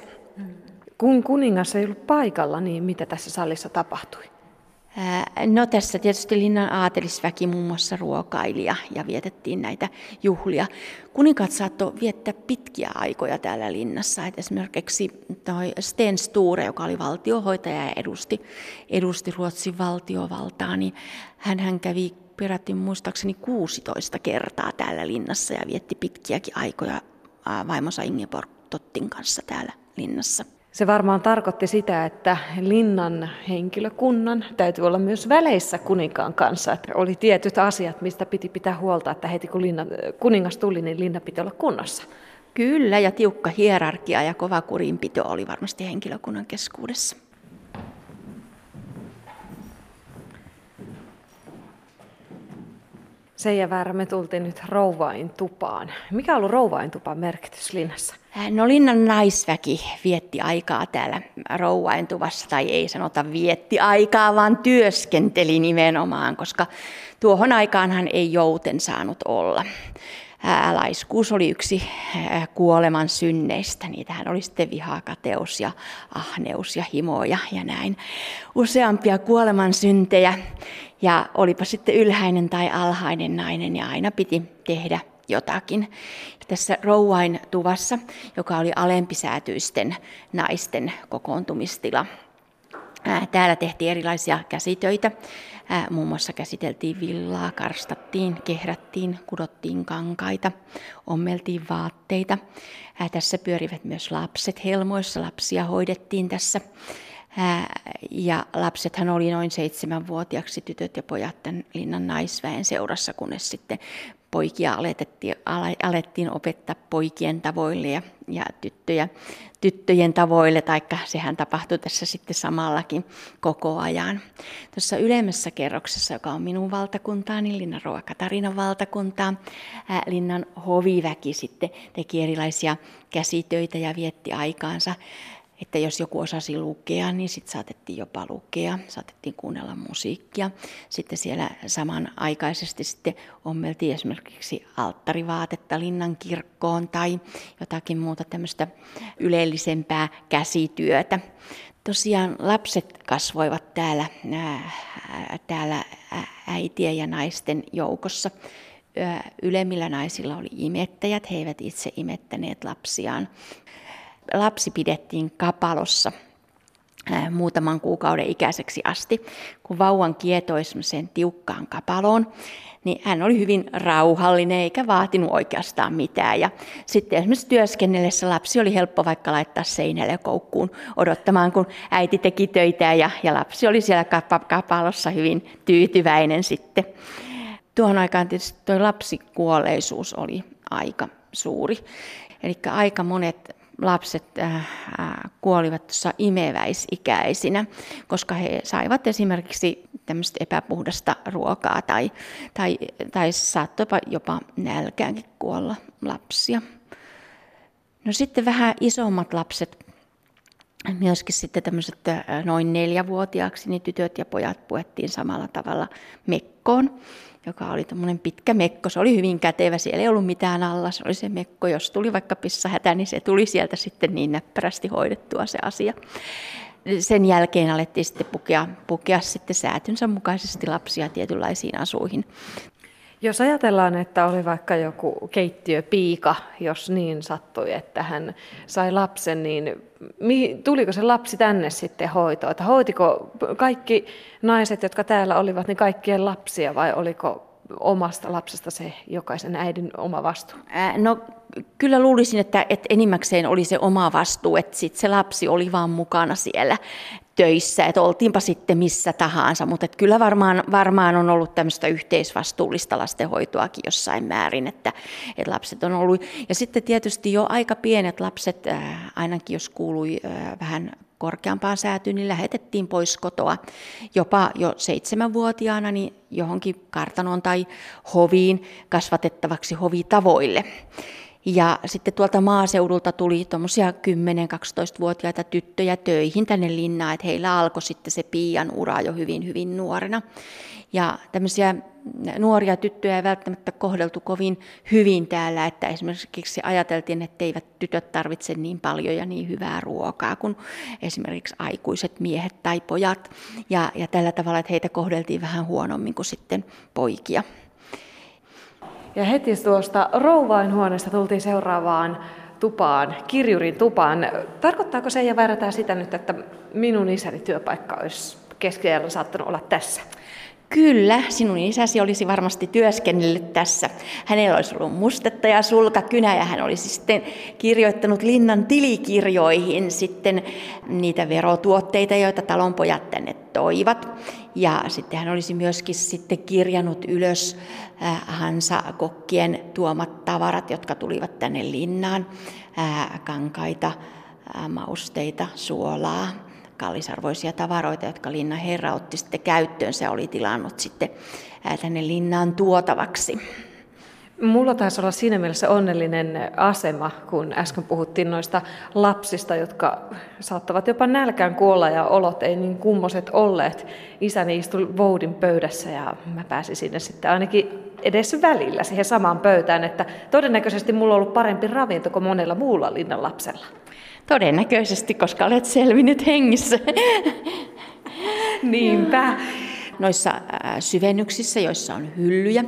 Kun kuningas ei ollut paikalla, niin mitä tässä salissa tapahtui? No tässä tietysti linnan aatelisväki muun muassa ruokaili ja vietettiin näitä juhlia. Kuninkaat saattoi viettää pitkiä aikoja täällä linnassa. Et esimerkiksi Sten Sture, joka oli valtiohoitaja ja edusti Ruotsin valtiovaltaa, niin hän kävi peräti muistaakseni 16 kertaa täällä linnassa ja vietti pitkiäkin aikoja vaimonsa Ingeborg Tottin kanssa täällä linnassa. Se varmaan tarkoitti sitä, että linnan henkilökunnan täytyy olla myös väleissä kuninkaan kanssa. Että oli tietyt asiat, mistä piti pitää huolta, että heti kun kuningas tuli, niin linna piti olla kunnossa. Kyllä, ja tiukka hierarkia ja kova kurinpito oli varmasti henkilökunnan keskuudessa. Seija Väärä, me tultiin nyt rouvain tupaan. Mikä on ollut rouvain tupan merkitys linnassa? No linnan naisväki vietti aikaa täällä rouvain tuvassa, tai ei sanota vietti aikaa, vaan työskenteli nimenomaan, koska tuohon aikaanhan ei jouten saanut olla. Laiskuus oli yksi kuoleman synneistä. Niitähän oli sitten viha, kateus ja ahneus ja himo ja näin. Useampia kuoleman syntejä. Ja olipa sitten ylhäinen tai alhainen nainen ja aina piti tehdä jotakin. Tässä rouvain tuvassa, joka oli alempisäätyisten naisten kokoontumistila, täällä tehtiin erilaisia käsitöitä. Muun muassa käsiteltiin villaa, karstattiin, kehrättiin, kudottiin kankaita, ommeltiin vaatteita. Tässä pyörivät myös lapset helmoissa, lapsia hoidettiin tässä. Ja lapsethan oli noin 7-vuotiaaksi tytöt ja pojat tämän linnan naisväen seurassa, kunnes sitten poikia alettiin opettaa poikien tavoille ja tyttöjä tyttöjen tavoille, taikka sehän tapahtui tässä sitten samallakin koko ajan. Tuossa ylemmässä kerroksessa, joka on minun valtakuntaani, linnanrouva Katarinan valtakuntaa, linnan hoviväki sitten teki erilaisia käsitöitä ja vietti aikaansa. Että jos joku osasi lukea, niin sitten saatettiin jopa lukea, saatettiin kuunnella musiikkia. Sitten siellä samanaikaisesti sitten ommeltiin esimerkiksi alttarivaatetta linnan kirkkoon tai jotakin muuta tämmöistä yleellisempää käsityötä. Tosiaan lapset kasvoivat täällä äitien ja naisten joukossa. Ylemmillä naisilla oli imettäjät, he eivät itse imettäneet lapsiaan. Lapsi pidettiin kapalossa muutaman kuukauden ikäiseksi asti. Kun vauvan kietoi semmoiseen tiukkaan kapaloon, niin hän oli hyvin rauhallinen eikä vaatinut oikeastaan mitään. Ja sitten esimerkiksi työskennellessä lapsi oli helppo vaikka laittaa seinälle koukkuun odottamaan, kun äiti teki töitä ja lapsi oli siellä kapalossa hyvin tyytyväinen sitten. Tuohon aikaan tietysti tuo lapsikuolleisuus oli aika suuri, eli aika monet lapset kuolivat tuossa imeväisikäisinä, koska he saivat esimerkiksi tämmöistä epäpuhdasta ruokaa tai saattoipa jopa nälkäänkin kuolla lapsia. No sitten vähän isommat lapset, myöskin sitten tämmöiset noin 4-vuotiaaksi, niin tytöt ja pojat puettiin samalla tavalla mekkoon, joka oli tämmöinen pitkä mekko. Se oli hyvin kätevä, siellä ei ollut mitään alla, se oli se mekko. Jos tuli vaikka pissahätä, niin se tuli sieltä sitten niin näppärästi hoidettua se asia. Sen jälkeen alettiin sitten pukea sitten säätynsä mukaisesti lapsia tietynlaisiin asuihin. Jos ajatellaan, että oli vaikka joku keittiöpiika, jos niin sattui, että hän sai lapsen, niin tuliko se lapsi tänne sitten hoitoon? Että hoitiko kaikki naiset, jotka täällä olivat, niin kaikkien lapsia vai oliko omasta lapsesta se jokaisen äidin oma vastuu? No kyllä luulisin, että enimmäkseen oli se oma vastuu, että sitten se lapsi oli vaan mukana siellä töissä, että oltiinpa sitten missä tahansa, mutta että kyllä varmaan on ollut tämmöistä yhteisvastuullista lastenhoitoakin jossain määrin, että lapset on ollut. Ja sitten tietysti jo aika pienet lapset, ainakin jos kuului vähän korkeampaan säätyyn, niin lähetettiin pois kotoa jopa jo 7-vuotiaana niin johonkin kartanoon tai hoviin kasvatettavaksi hovitavoille. Ja sitten tuolta maaseudulta tuli tuommoisia 10-12-vuotiaita tyttöjä töihin tänne linnaan, että heillä alkoi sitten se piian ura jo hyvin, hyvin nuorena. Ja tämmöisiä nuoria tyttöjä ei välttämättä kohdeltu kovin hyvin täällä, että esimerkiksi ajateltiin, että eivät tytöt tarvitse niin paljon ja niin hyvää ruokaa kuin esimerkiksi aikuiset miehet tai pojat. Ja tällä tavalla, että heitä kohdeltiin vähän huonommin kuin sitten poikia. Ja heti tuosta rouvainhuoneesta tultiin seuraavaan tupaan, kirjurin tupaan. Tarkoittaako Seija Väärä sitä nyt, että minun isäni työpaikka olisi keskellä saattanut olla tässä? Kyllä, sinun isäsi olisi varmasti työskennellyt tässä. Hänellä olisi ollut mustetta ja sulkakynä ja hän olisi sitten kirjoittanut linnan tilikirjoihin sitten niitä verotuotteita, joita talonpojat tänne toivat. Ja sitten hän olisi myöskin sitten kirjannut ylös hansakokkien tuomat tavarat, jotka tulivat tänne linnaan. Kankaita, mausteita, suolaa, kallisarvoisia tavaroita, jotka linnan herra otti sitten käyttöönsä ja oli tilannut sitten tänne linnaan tuotavaksi. Mulla taisi olla siinä mielessä onnellinen asema, kun äsken puhuttiin noista lapsista, jotka saattavat jopa nälkään kuolla ja olot ei niin kummoset olleet. Isäni istui voudin pöydässä ja mä pääsin sinne sitten ainakin edes välillä siihen samaan pöytään, että todennäköisesti mulla on ollut parempi ravinto kuin monella muulla linnan lapsella. Todennäköisesti, koska olet selvinnyt hengissä. Niinpä. Noissa syvennyksissä, joissa on hyllyjä,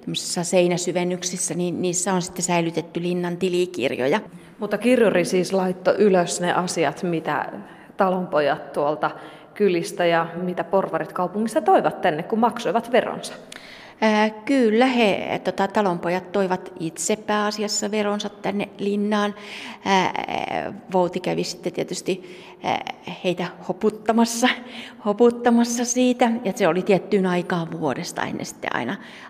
tämmöisissä seinäsyvennyksissä, niin niissä on sitten säilytetty linnan tilikirjoja. Mutta kirjuri siis laittoi ylös ne asiat, mitä talonpojat tuolta kylistä ja mitä porvarit kaupungista toivat tänne, kun maksoivat veronsa. Kyllä he talonpojat toivat itse pääasiassa veronsa tänne linnaan. Vouti kävi sitten tietysti heitä hoputtamassa siitä, ja se oli tiettyyn aikaan vuodesta ennen sitten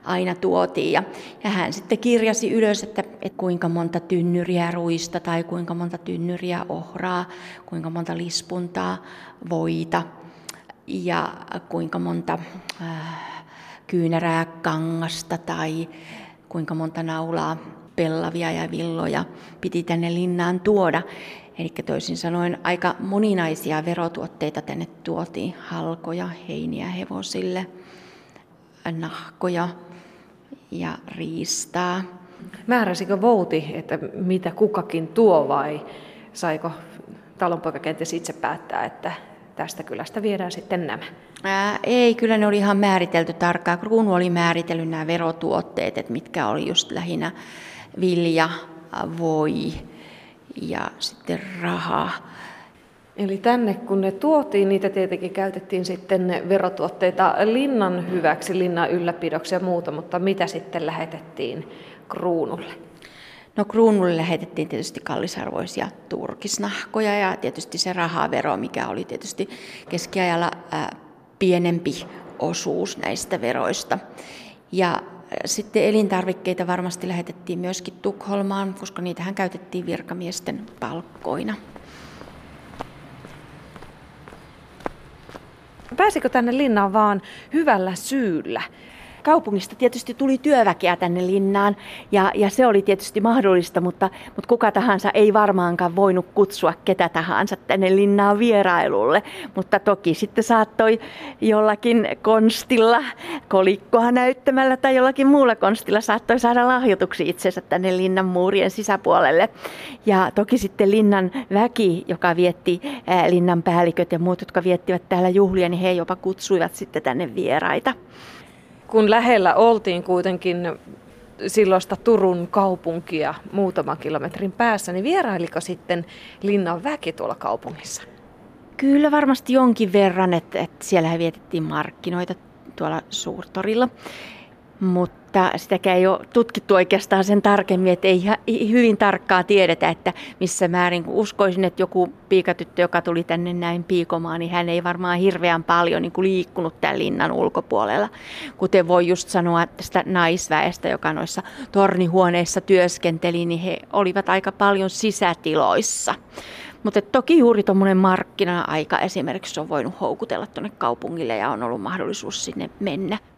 aina tuotiin. Ja hän sitten kirjasi ylös, että kuinka monta tynnyriä ruista tai kuinka monta tynnyriä ohraa, kuinka monta lispuntaa voita ja kuinka monta kyynärää kangasta tai kuinka monta naulaa pellavia ja villoja piti tänne linnaan tuoda. Eli toisin sanoen aika moninaisia verotuotteita tänne tuotiin, halkoja, heiniä hevosille, nahkoja ja riistaa. Määräsikö vouti, että mitä kukakin tuo, vai saiko talonpoika kenties itse päättää, että tästä kylästä viedään sitten nämä? Ei, kyllä ne oli ihan määritelty tarkkaan. Kruunu oli määritellyt nämä verotuotteet, että mitkä oli just lähinnä vilja, voi ja sitten raha. Eli tänne kun ne tuotiin, niitä tietenkin käytettiin sitten verotuotteita linnan hyväksi, linnan ylläpidoksi ja muuta, mutta mitä sitten lähetettiin kruunulle? No kruunulle lähetettiin tietysti kallisarvoisia turkisnahkoja ja tietysti se rahavero, mikä oli tietysti keskiajalla pienempi osuus näistä veroista. Ja sitten elintarvikkeita varmasti lähetettiin myöskin Tukholmaan, koska niitähän käytettiin virkamiesten palkkoina. Pääsikö tänne linnaan vaan hyvällä syyllä? Kaupungista tietysti tuli työväkeä tänne linnaan ja se oli tietysti mahdollista, mutta kuka tahansa ei varmaankaan voinut kutsua ketä tahansa tänne linnaan vierailulle. Mutta toki sitten saattoi jollakin konstilla, kolikkoa näyttämällä tai jollakin muulla konstilla saattoi saada lahjoituksi itsensä tänne linnan muurien sisäpuolelle. Ja toki sitten linnan väki, joka vietti, linnan päälliköt ja muut, jotka viettivät täällä juhlia, niin he jopa kutsuivat sitten tänne vieraita. Kun lähellä oltiin kuitenkin silloista Turun kaupunkia muutaman kilometrin päässä, niin vierailiko sitten linnan väki tuolla kaupungissa? Kyllä varmasti jonkin verran, että siellä vietettiin markkinoita tuolla suurtorilla, mutta sitäkään ei ole tutkittu oikeastaan sen tarkemmin, että ei hyvin tarkkaa tiedetä, että missä määrin, kun uskoisin, että joku piikatyttö, joka tuli tänne näin piikomaan, niin hän ei varmaan hirveän paljon liikkunut tämän linnan ulkopuolella. Kuten voi just sanoa tästä naisväestä, joka noissa tornihuoneissa työskenteli, niin he olivat aika paljon sisätiloissa. Mutta toki juuri tuommoinen markkina-aika esimerkiksi on voinut houkutella tuonne kaupungille ja on ollut mahdollisuus sinne mennä.